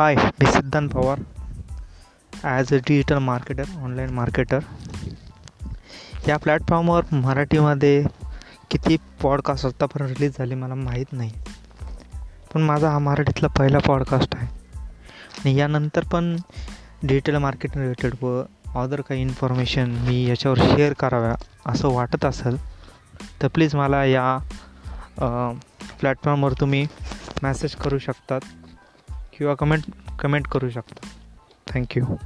Hi, this is Siddhant Pawar. As a digital marketer, online marketer, या प्लॅटफॉर्मवर मराठीमध्ये किती पॉडकास्ट आत्तापर्यंत रिलीज झाले मला माहीत नाही, पण माझा हा मराठीतला पहिला पॉडकास्ट आहे. आणि यानंतर पण डिजिटल मार्केटिंग रिलेटेड व अदर काही इन्फॉर्मेशन मी याच्यावर शेअर कराव्या असं वाटत असेल तर प्लीज मला या प्लॅटफॉर्मवर तुम्ही मेसेज करू शकतात किंवा कमेंट करू शकता. थँक्यू.